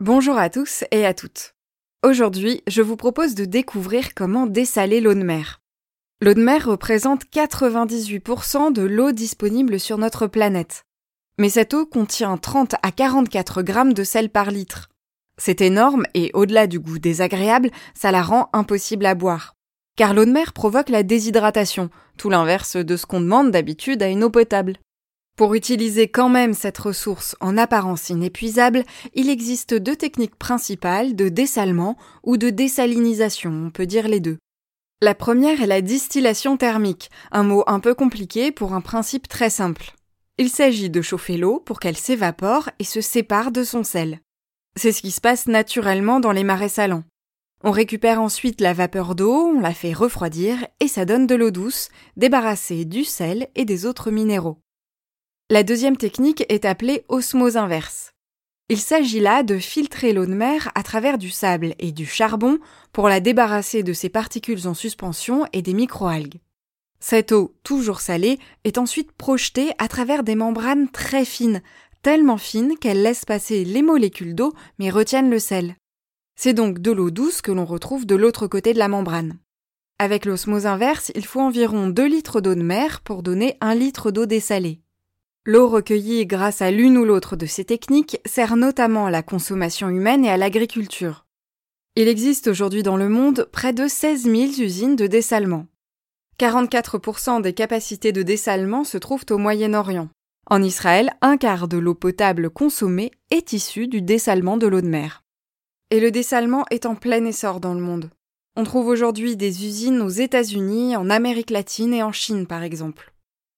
Bonjour à tous et à toutes. Aujourd'hui, je vous propose de découvrir comment dessaler l'eau de mer. L'eau de mer représente 98% de l'eau disponible sur notre planète. Mais cette eau contient 30 à 44 grammes de sel par litre. C'est énorme et au-delà du goût désagréable, ça la rend impossible à boire. Car l'eau de mer provoque la déshydratation, tout l'inverse de ce qu'on demande d'habitude à une eau potable. Pour utiliser quand même cette ressource en apparence inépuisable, il existe deux techniques principales de dessalement ou de désalinisation, on peut dire les deux. La première est la distillation thermique, un mot un peu compliqué pour un principe très simple. Il s'agit de chauffer l'eau pour qu'elle s'évapore et se sépare de son sel. C'est ce qui se passe naturellement dans les marais salants. On récupère ensuite la vapeur d'eau, on la fait refroidir et ça donne de l'eau douce, débarrassée du sel et des autres minéraux. La deuxième technique est appelée osmose inverse. Il s'agit là de filtrer l'eau de mer à travers du sable et du charbon pour la débarrasser de ses particules en suspension et des microalgues. Cette eau, toujours salée, est ensuite projetée à travers des membranes très fines, tellement fines qu'elles laissent passer les molécules d'eau mais retiennent le sel. C'est donc de l'eau douce que l'on retrouve de l'autre côté de la membrane. Avec l'osmose inverse, il faut environ 2 litres d'eau de mer pour donner 1 litre d'eau dessalée. L'eau recueillie grâce à l'une ou l'autre de ces techniques sert notamment à la consommation humaine et à l'agriculture. Il existe aujourd'hui dans le monde près de 16 000 usines de dessalement. 44% des capacités de dessalement se trouvent au Moyen-Orient. En Israël, un quart de l'eau potable consommée est issue du dessalement de l'eau de mer. Et le dessalement est en plein essor dans le monde. On trouve aujourd'hui des usines aux États-Unis, en Amérique latine et en Chine par exemple.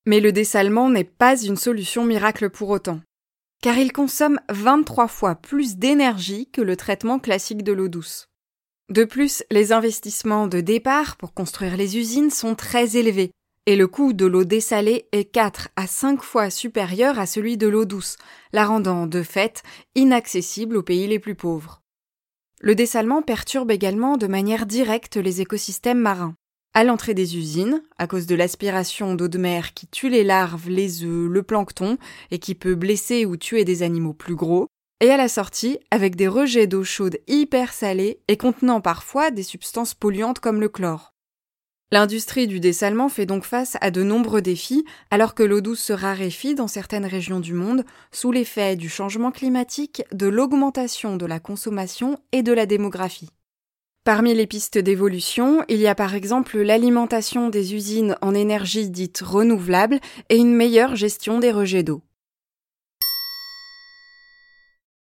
Mais le dessalement n'est pas une solution miracle pour autant, car il consomme 23 fois plus d'énergie que le traitement classique de l'eau douce. De plus, les investissements de départ pour construire les usines sont très élevés, et le coût de l'eau dessalée est 4 à 5 fois supérieur à celui de l'eau douce, la rendant de fait inaccessible aux pays les plus pauvres. Le dessalement perturbe également de manière directe les écosystèmes marins. À l'entrée des usines, à cause de l'aspiration d'eau de mer qui tue les larves, les œufs, le plancton et qui peut blesser ou tuer des animaux plus gros, et à la sortie, avec des rejets d'eau chaude hyper salée et contenant parfois des substances polluantes comme le chlore. L'industrie du dessalement fait donc face à de nombreux défis, alors que l'eau douce se raréfie dans certaines régions du monde sous l'effet du changement climatique, de l'augmentation de la consommation et de la démographie. Parmi les pistes d'évolution, il y a par exemple l'alimentation des usines en énergie dite renouvelable et une meilleure gestion des rejets d'eau.